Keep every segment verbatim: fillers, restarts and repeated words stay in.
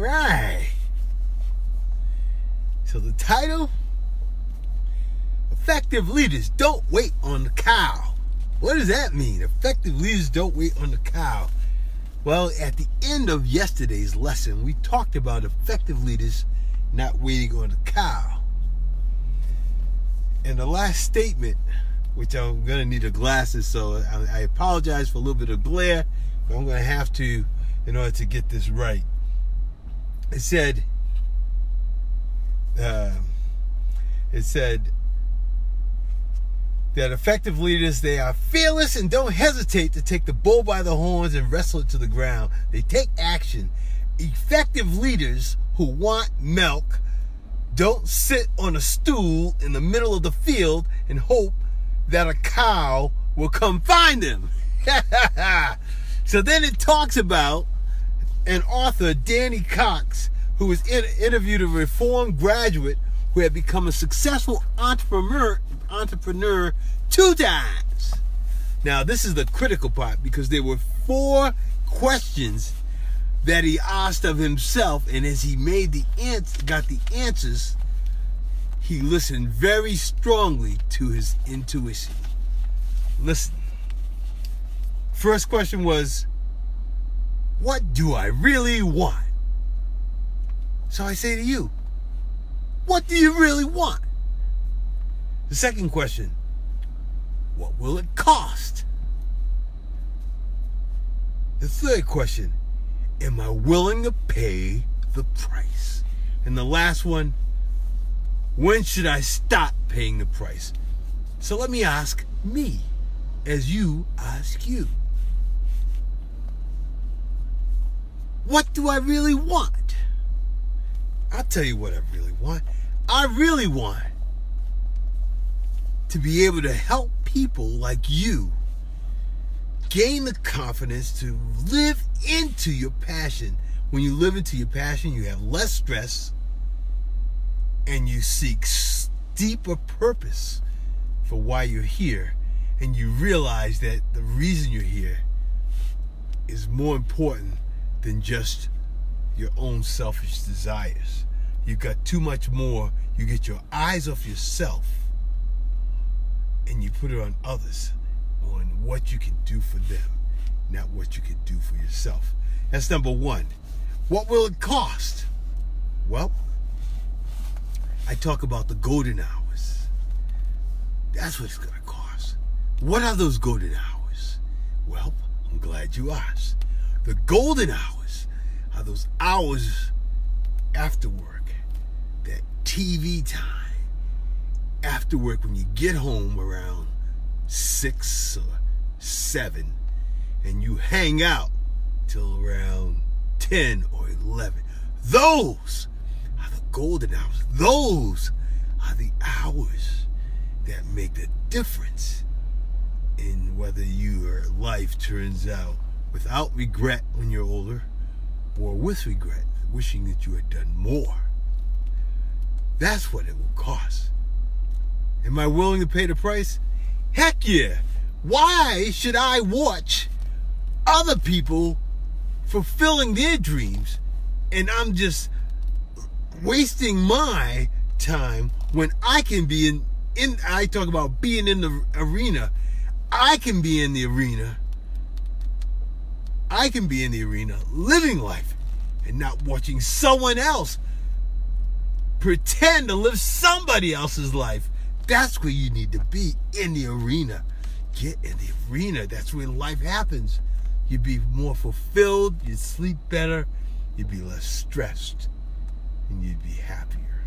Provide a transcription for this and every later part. right. So the title, Effective Leaders Don't Wait on the Cow. What does that mean? Effective leaders don't wait on the cow. Well, at the end of yesterday's lesson, we talked about effective leaders not waiting on the cow. And the last statement, which I'm going to need a glasses, so I apologize for a little bit of glare, but I'm going to have to in order to get this right. It said, uh, it said, that effective leaders, they are fearless and don't hesitate to take the bull by the horns and wrestle it to the ground. They take action. Effective leaders who want milk don't sit on a stool in the middle of the field and hope that a cow will come find them. So then it talks about an author, Danny Cox, who was in, interviewed a reformed graduate who had become a successful entrepreneur entrepreneur two times. Now, this is the critical part, because there were four questions that he asked of himself, and as he made the ans- got the answers, he listened very strongly to his intuition. Listen. First question was, what do I really want? So I say to you, what do you really want? The second question, what will it cost? The third question, am I willing to pay the price? And the last one, when should I stop paying the price? So let me ask me, as you ask you. What do I really want? I'll tell you what I really want. I really want to be able to help people like you gain the confidence to live into your passion. When you live into your passion, you have less stress and you seek deeper purpose for why you're here. And you realize that the reason you're here is more important than just your own selfish desires. You've got too much more. You get your eyes off yourself and you put it on others, on what you can do for them, not what you can do for yourself. That's number one. What will it cost? Well, I talk about the golden hours. That's what it's going to cost. What are those golden hours? Well, I'm glad you asked. The golden hours are those hours after work, that T V time. After work, when you get home around six or seven, and you hang out till around ten or eleven, those are the golden hours. Those are the hours that make the difference in whether your life turns out without regret when you're older, or with regret, wishing that you had done more. That's what it will cost. Am I willing to pay the price? Heck yeah! Why should I watch other people fulfilling their dreams and I'm just wasting my time when I can be in, in I talk about being in the arena. I can be in the arena. I can be in the arena living life and not watching someone else pretend to live somebody else's life. That's where you need to be, in the arena. Get in the arena. That's where life happens. You'd be more fulfilled. You'd sleep better. You'd be less stressed. And you'd be happier.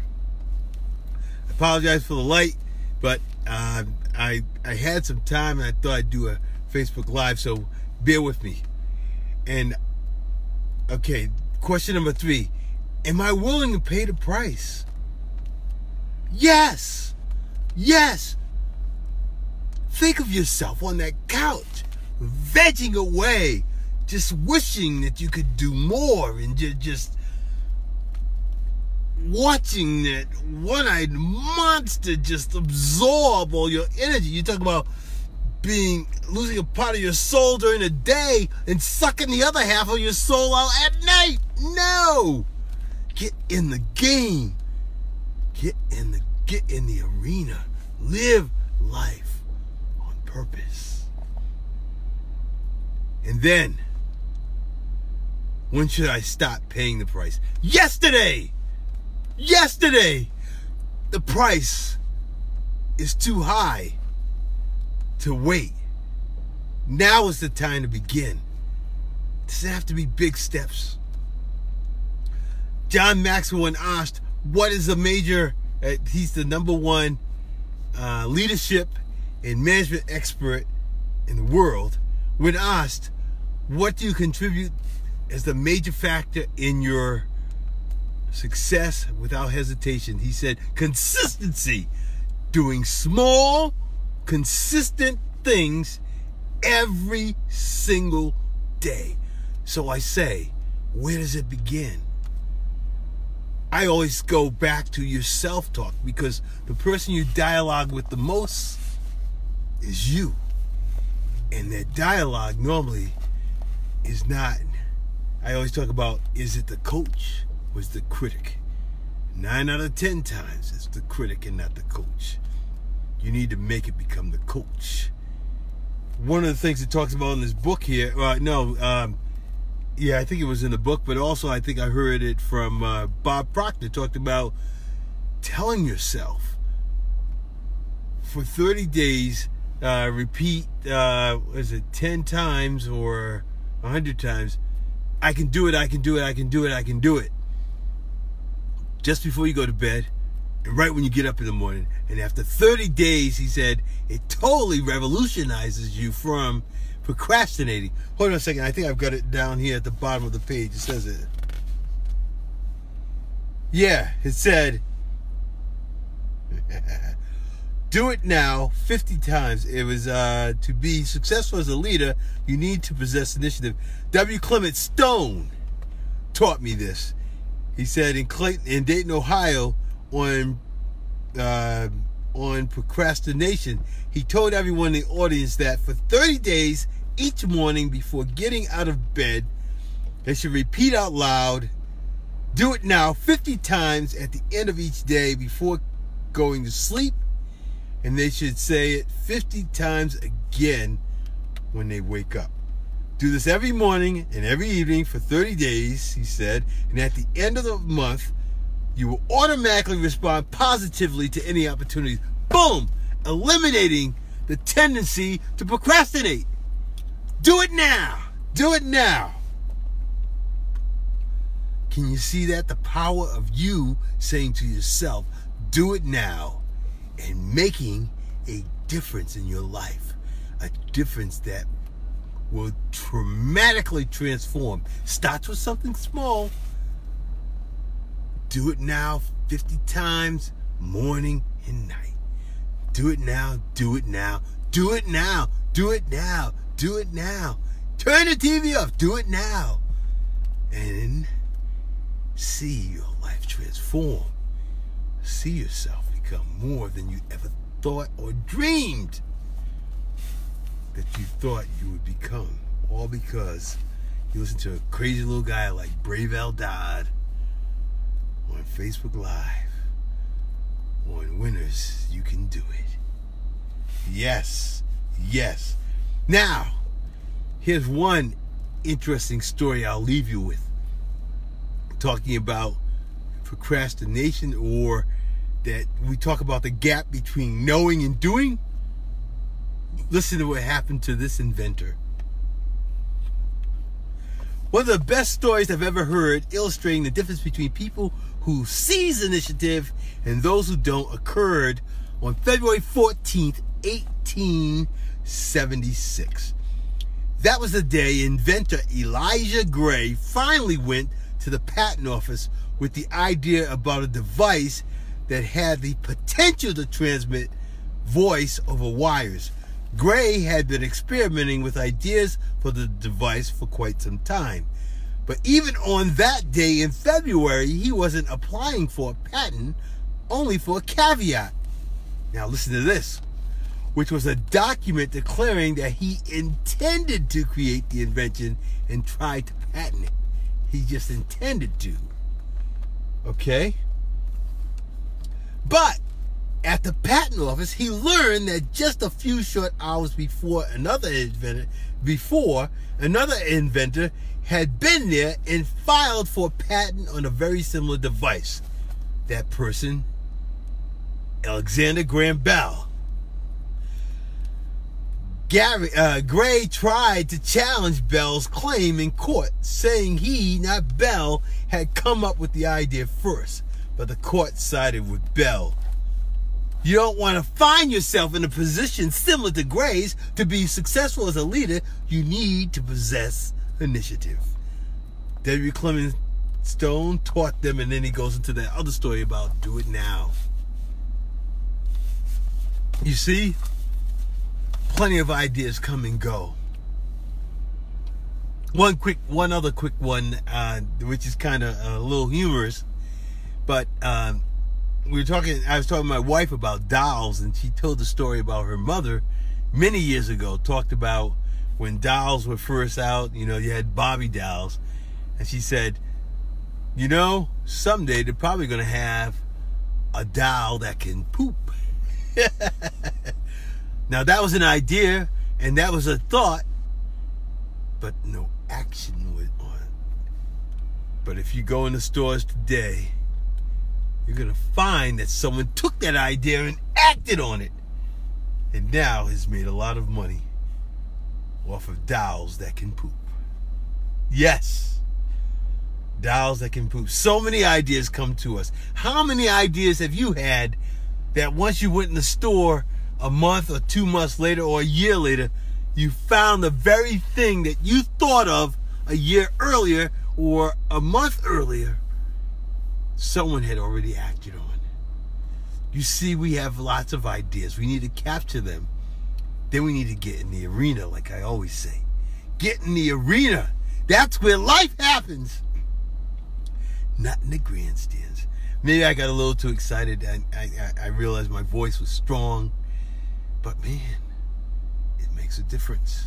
I apologize for the light, but uh, I, I had some time and I thought I'd do a Facebook Live, so bear with me. And, okay, question number three. Am I willing to pay the price? Yes! Yes, think of yourself on that couch, vegging away, just wishing that you could do more, and you're just watching that one-eyed monster just absorb all your energy. You talk about being losing a part of your soul during the day and sucking the other half of your soul out at night. No, Get in the game. Get in the get in the arena. Live life on purpose. And then, when should I stop paying the price? Yesterday! Yesterday! The price is too high to wait. Now is the time to begin. It doesn't have to be big steps. John Maxwell and asked, what is a major, uh, he's the number one uh, leadership and management expert in the world. When asked, what do you contribute as the major factor in your success? Without hesitation, he said, consistency. Doing small, consistent things every single day. So I say, where does it begin? I always go back to your self-talk, because the person you dialogue with the most is you. And that dialogue normally is not, I always talk about, is it the coach or is the critic? Nine out of ten times, it's the critic and not the coach. You need to make it become the coach. One of the things it talks about in this book here, uh, no, um, yeah, I think it was in the book, but also I think I heard it from uh, Bob Proctor, talked about telling yourself for thirty days, uh, repeat, uh, what is it, ten times or one hundred times, I can do it, I can do it, I can do it, I can do it. Just before you go to bed, and right when you get up in the morning. And after thirty days, he said, it totally revolutionizes you from procrastinating. Hold on a second. I think I've got it down here at the bottom of the page. It says it. Yeah, it said, do it now fifty times. It was, uh, to be successful as a leader, you need to possess initiative. W. Clement Stone taught me this. He said in Clayton, in Dayton, Ohio, on uh, on procrastination, he told everyone in the audience that for thirty days each morning before getting out of bed, they should repeat out loud, do it now fifty times at the end of each day before going to sleep, and they should say it fifty times again when they wake up. Do this every morning and every evening for thirty days, he said, and at the end of the month, you will automatically respond positively to any opportunities. Boom! Eliminating the tendency to procrastinate. Do it now! Do it now! Can you see that? The power of you saying to yourself, do it now, and making a difference in your life. A difference that will dramatically transform. Starts with something small. Do it now fifty times, morning and night. Do it now, do it now, do it now, do it now, do it now. Turn the T V off, do it now. And see your life transform. See yourself become more than you ever thought or dreamed that you thought you would become, all because you listen to a crazy little guy like Brave Al Dodd on Facebook Live on Winners. You can do it. Yes, yes. Now, here's one interesting story I'll leave you with, talking about procrastination, or that we talk about the gap between knowing and doing. Listen to what happened to this inventor. One of the best stories I've ever heard illustrating the difference between people who seize initiative and those who don't occurred on February fourteenth, eighteen seventy-six. That was the day inventor Elijah Gray finally went to the patent office with the idea about a device that had the potential to transmit voice over wires. Gray had been experimenting with ideas for the device for quite some time. But even on that day in February, he wasn't applying for a patent, only for a caveat. Now listen to this, which was a document declaring that he intended to create the invention and try to patent it. He just intended to. Okay? But at the patent office, he learned that just a few short hours before another inventor, before another inventor had been there and filed for a patent on a very similar device. That person, Alexander Graham Bell. Gary, uh, Gray tried to challenge Bell's claim in court, saying he, not Bell, had come up with the idea first. But the court sided with Bell. You don't want to find yourself in a position similar to Gray's. To be successful as a leader, you need to possess initiative. W. Clement Stone taught them, and then he goes into that other story about do it now. You see, plenty of ideas come and go. One quick, one other quick one, uh, which is kind of a little humorous, but um, we were talking. I was talking to my wife about dolls, and she told the story about her mother many years ago. Talked about when dolls were first out. You know, you had Bobby dolls, and she said, "You know, someday they're probably going to have a doll that can poop." Now that was an idea, and that was a thought, but no action went on. But if you go in the stores today, you're going to find that someone took that idea and acted on it, and now has made a lot of money off of dolls that can poop. Yes, dolls that can poop. So many ideas come to us. How many ideas have you had that once you went in the store a month or two months later or a year later, you found the very thing that you thought of a year earlier or a month earlier, someone had already acted on? You see, we have lots of ideas. We need to capture them. Then we need to get in the arena, like I always say. Get in the arena. That's where life happens. Not in the grandstands. Maybe I got a little too excited. I, I, I realized my voice was strong. But man, it makes a difference.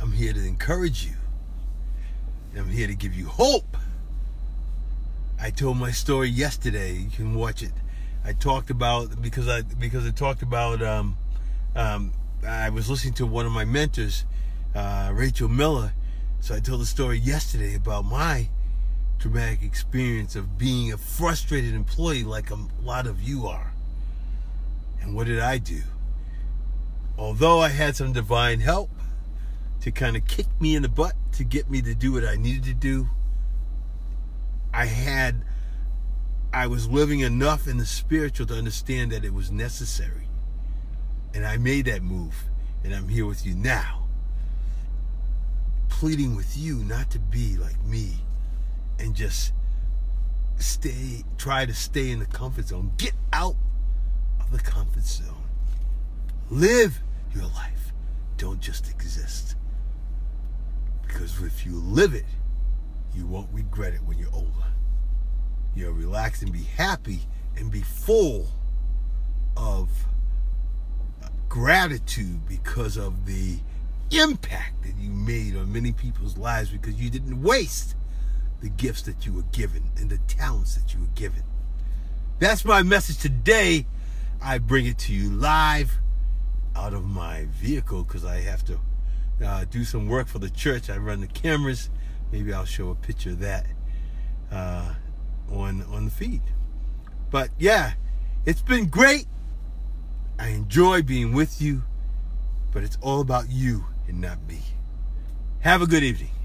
I'm here to encourage you. And I'm here to give you hope. I told my story yesterday. You can watch it. I talked about, because I because I talked about, um, um, I was listening to one of my mentors, uh, Rachel Miller. So I told the story yesterday about my traumatic experience of being a frustrated employee like a lot of you are. And what did I do? Although I had some divine help to kind of kick me in the butt to get me to do what I needed to do, I had, I was living enough in the spiritual to understand that it was necessary. And I made that move, and I'm here with you now, pleading with you not to be like me and just stay, try to stay in the comfort zone. Get out of the comfort zone. Live your life. Don't just exist. Because if you live it, you won't regret it when you're older. You'll relax and be happy and be full of gratitude because of the impact that you made on many people's lives, because you didn't waste the gifts that you were given and the talents that you were given. That's my message today. I bring it to you live out of my vehicle, because I have to uh, do some work for the church. I run the cameras. Maybe I'll show a picture of that uh, on on the feed. But yeah, it's been great. I enjoy being with you, but it's all about you and not me. Have a good evening.